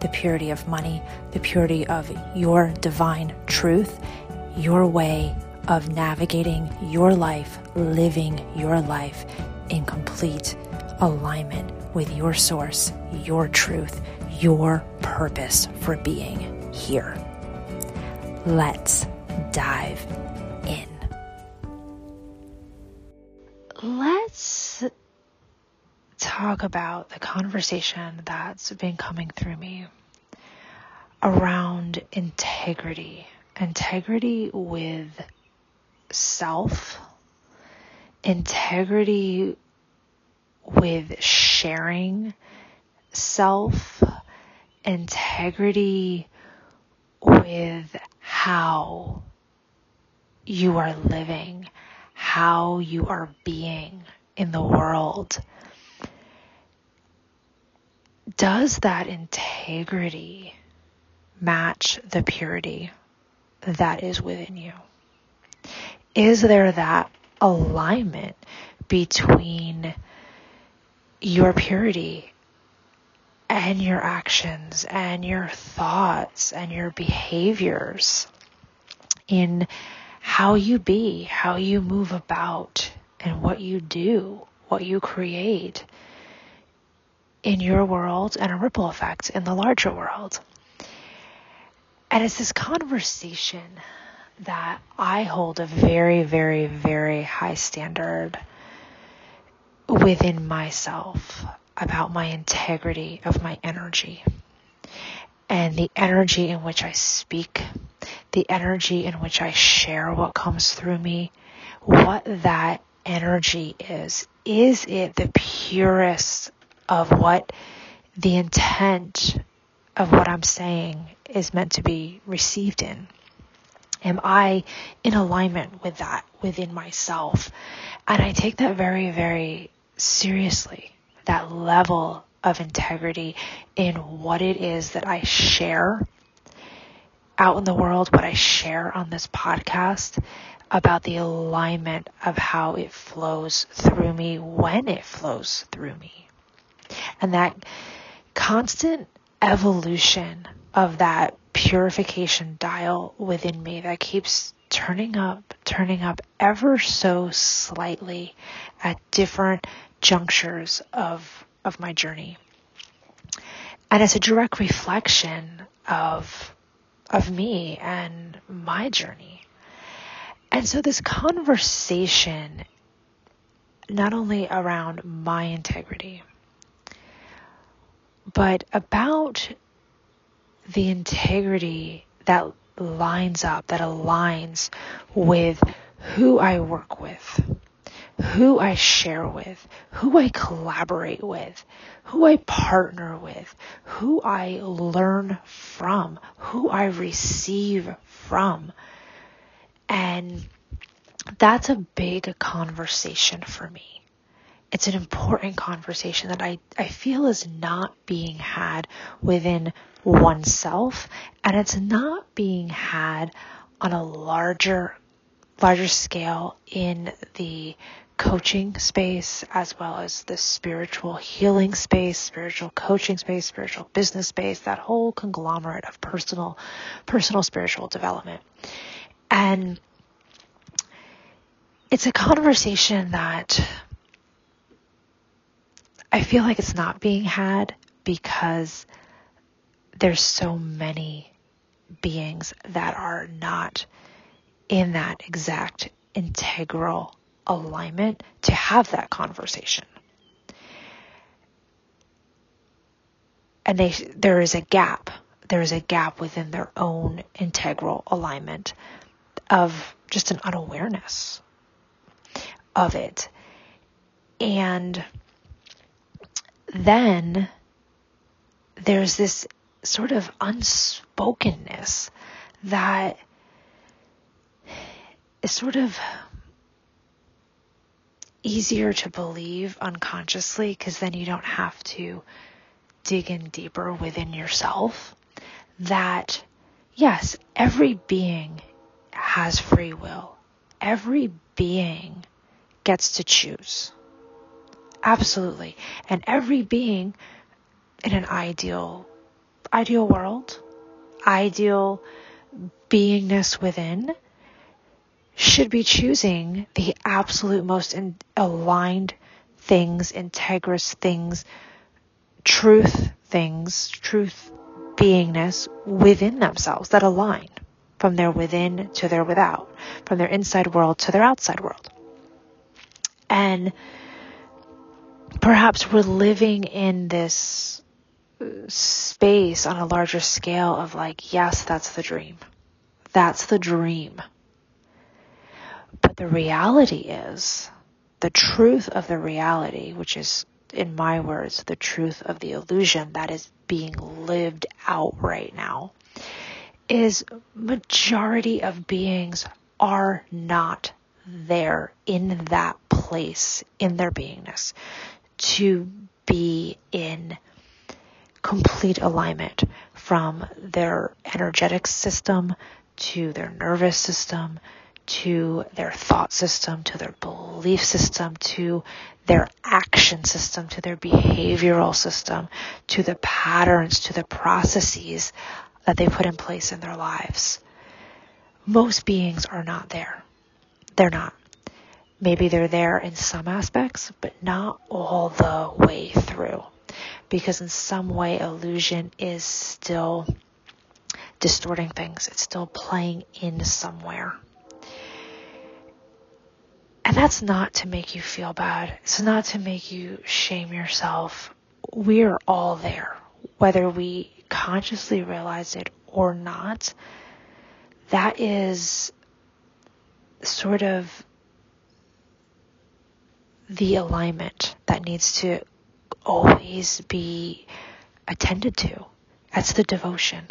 the purity of money, the purity of your divine truth, your way of navigating your life, living your life in complete alignment with your source, your truth, your purpose for being here. Let's dive in. Let's talk about the conversation that's been coming through me around integrity with self, integrity with sharing self, integrity with how you are living, how you are being in the world. Does that integrity match the purity that is within you? Is there that alignment between your purity and your actions and your thoughts and your behaviors in how you be, how you move about, and what you do, what you create in your world, and a ripple effect in the larger world? And it's this conversation that I hold a very, very, very high standard within myself about my integrity of my energy and the energy in which I speak, the energy in which I share what comes through me, what that energy is. Is it the purest of what the intent of what I'm saying is meant to be received in? Am I in alignment with that within myself? And I take that very, very seriously, that level of integrity in what it is that I share out in the world, what I share on this podcast, about the alignment of how it flows through me, when it flows through me. And that constant evolution of that purification dial within me that keeps turning up ever so slightly at different junctures of my journey. And it's a direct reflection of me and my journey. And so this conversation, not only around my integrity, but about the integrity that lines up, that aligns with who I work with, who I share with, who I collaborate with, who I partner with, who I learn from, who I receive from. And that's a big conversation for me. It's an important conversation that I feel is not being had within oneself, and it's not being had on a larger scale in the coaching space, as well as the spiritual healing space, spiritual coaching space, spiritual business space, that whole conglomerate of personal spiritual development. And it's a conversation that I feel like it's not being had because there's so many beings that are not in that exact integral alignment to have that conversation. And there is a gap within their own integral alignment of just an unawareness of it. And then there's this sort of unspokenness that is sort of easier to believe unconsciously, because then you don't have to dig in deeper within yourself, that yes, every being has free will. Every being gets to choose. Absolutely. And every being in an ideal world, ideal beingness within, should be choosing the absolute most aligned things, integrous things, truth beingness within themselves that align from their within to their without, from their inside world to their outside world. And perhaps we're living in this space on a larger scale of like, yes, that's the dream. That's the dream. But the reality is, the truth of the reality, which is, in my words, the truth of the illusion that is being lived out right now, is majority of beings are not there in that place in their beingness to be in complete alignment, from their energetic system to their nervous system to their thought system, to their belief system, to their action system, to their behavioral system, to the patterns, to the processes that they put in place in their lives. Most beings are not there. They're not. Maybe they're there in some aspects, but not all the way through. Because in some way, illusion is still distorting things. It's still playing in somewhere. And that's not to make you feel bad. It's not to make you shame yourself. We're all there. Whether we consciously realize it or not, that is sort of the alignment that needs to always be attended to. That's the devotion.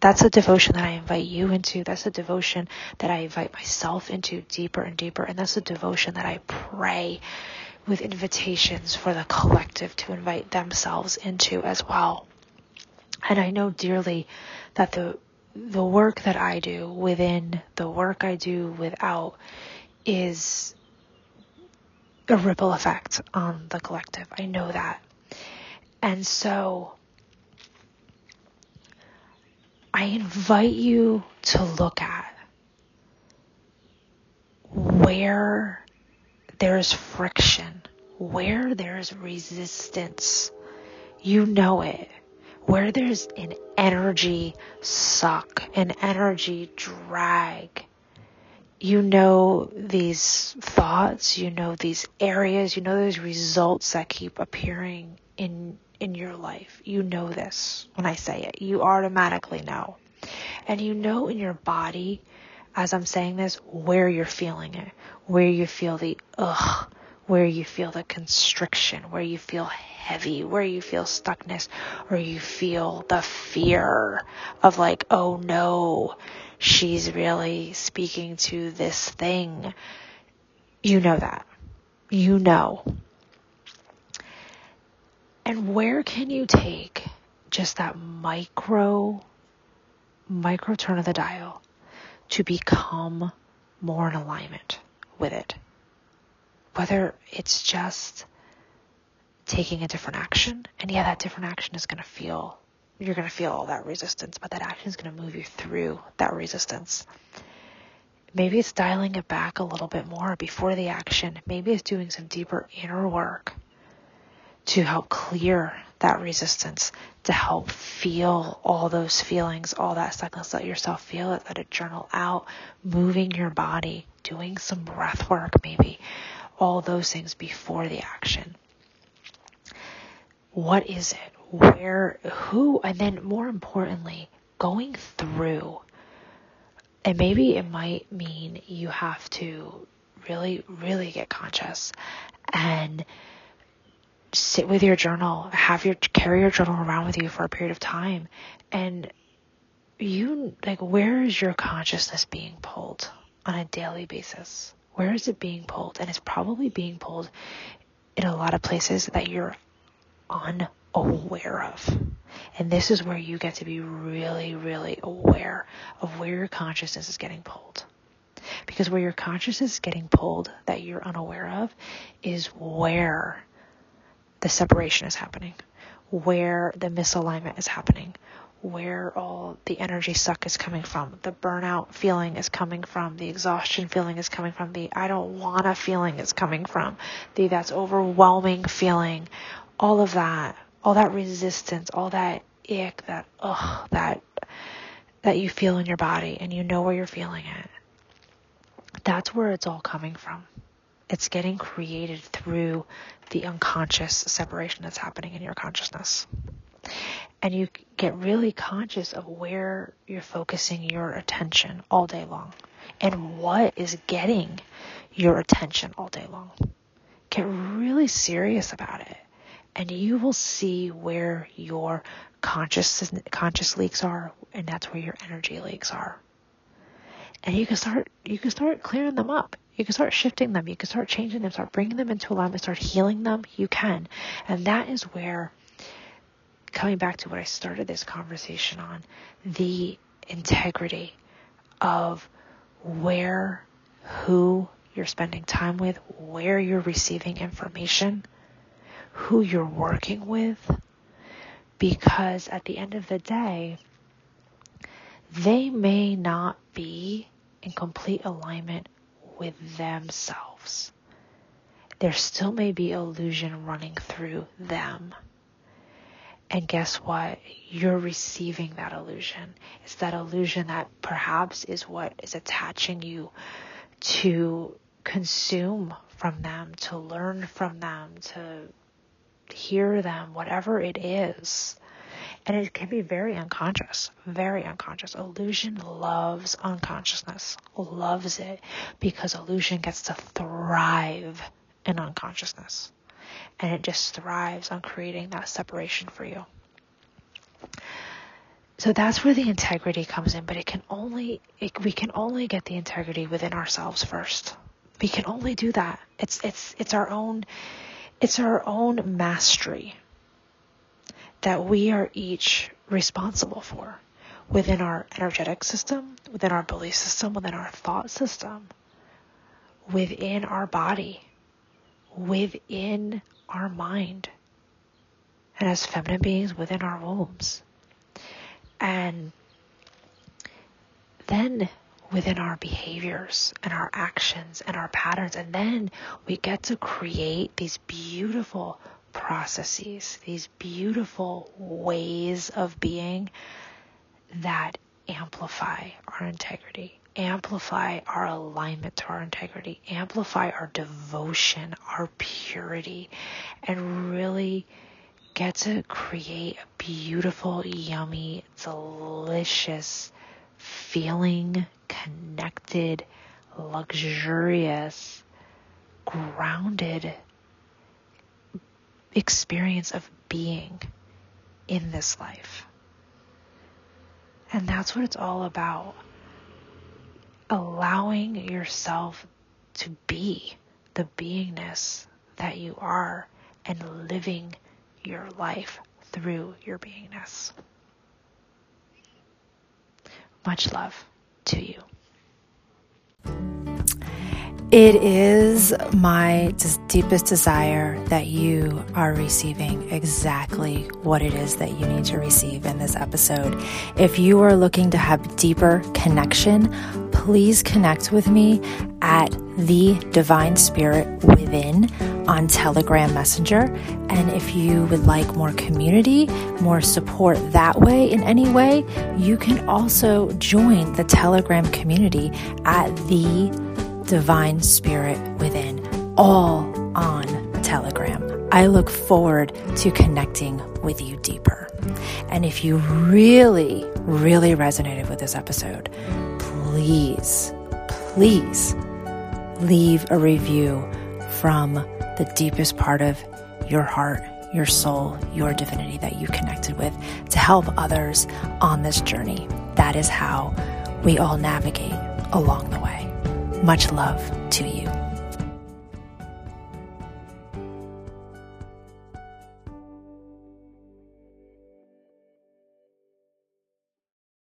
That's a devotion that I invite you into. That's a devotion that I invite myself into deeper and deeper. And that's a devotion that I pray with invitations for the collective to invite themselves into as well. And I know dearly that the work that I do within, the work I do without, is a ripple effect on the collective. I know that. And so I invite you to look at where there is friction, where there is resistance. You know it. Where there's an energy suck, an energy drag. You know these thoughts, you know these areas, you know those results that keep appearing in your life. You know this when I say it. You automatically know. And you know in your body, as I'm saying this, where you're feeling it, where you feel the ugh, where you feel the constriction, where you feel heavy, where you feel stuckness, or you feel the fear of like, oh no, she's really speaking to this thing. You know that. You know. And where can you take just that micro turn of the dial to become more in alignment with it? Whether it's just taking a different action, and yeah, that different action is going to feel, you're going to feel all that resistance, but that action is going to move you through that resistance. Maybe it's dialing it back a little bit more before the action. Maybe it's doing some deeper inner work to help clear that resistance, to help feel all those feelings, all that stuckness. Let yourself feel it, let it journal out, moving your body, doing some breath work maybe, all those things before the action. What is it? Where? Who? And then more importantly, going through. And maybe it might mean you have to really, really get conscious and sit with your journal, carry your journal around with you for a period of time and where is your consciousness being pulled on a daily basis? Where is it being pulled? And it's probably being pulled in a lot of places that you're unaware of. And this is where you get to be really, really aware of where your consciousness is getting pulled. Because where your consciousness is getting pulled that you're unaware of is where the separation is happening, where the misalignment is happening, where all the energy suck is coming from, the burnout feeling is coming from, the exhaustion feeling is coming from, the I don't wanna feeling is coming from, the that's overwhelming feeling, all of that, all that resistance, all that ick, that ugh, that you feel in your body, and you know where you're feeling it. That's where it's all coming from. It's getting created through the unconscious separation that's happening in your consciousness. And you get really conscious of where you're focusing your attention all day long and what is getting your attention all day long. Get really serious about it. And you will see where your conscious leaks are, and that's where your energy leaks are. And you can start clearing them up. You can start shifting them. You can start changing them, start bringing them into alignment, start healing them. You can. And that is where, coming back to what I started this conversation on, the integrity of where, who you're spending time with, where you're receiving information, who you're working with, because at the end of the day, they may not be in complete alignment with themselves. There still may be illusion running through them. And guess what? You're receiving that illusion. It's that illusion that perhaps is what is attaching you to consume from them, to learn from them, to hear them, whatever it is. And it can be very unconscious, very unconscious. Illusion loves unconsciousness, loves it, because illusion gets to thrive in unconsciousness. And it just thrives on creating that separation for you. So that's where the integrity comes in, but we can only get the integrity within ourselves first. We can only do that. It's our own mastery that we are each responsible for within our energetic system, within our belief system, within our thought system, within our body, within our mind, and as feminine beings within our wombs, and then within our behaviors and our actions and our patterns. And then we get to create these beautiful processes, these beautiful ways of being that amplify our integrity, amplify our alignment to our integrity, amplify our devotion, our purity, and really get to create a beautiful, yummy, delicious feeling, connected, luxurious, grounded experience of being in this life. And that's what it's all about. Allowing yourself to be the beingness that you are and living your life through your beingness. Much love to you. It is my deepest desire that you are receiving exactly what it is that you need to receive in this episode. If you are looking to have deeper connection, please connect with me at The Divine Spirit Within on Telegram Messenger. And if you would like more community, more support that way in any way, you can also join the Telegram community at The Divine Spirit Within, all on Telegram. I look forward to connecting with you deeper. And if you really, really resonated with this episode, please leave a review from the deepest part of your heart, your soul, your divinity that you connected with to help others on this journey. That is how we all navigate along the way. Much love to you.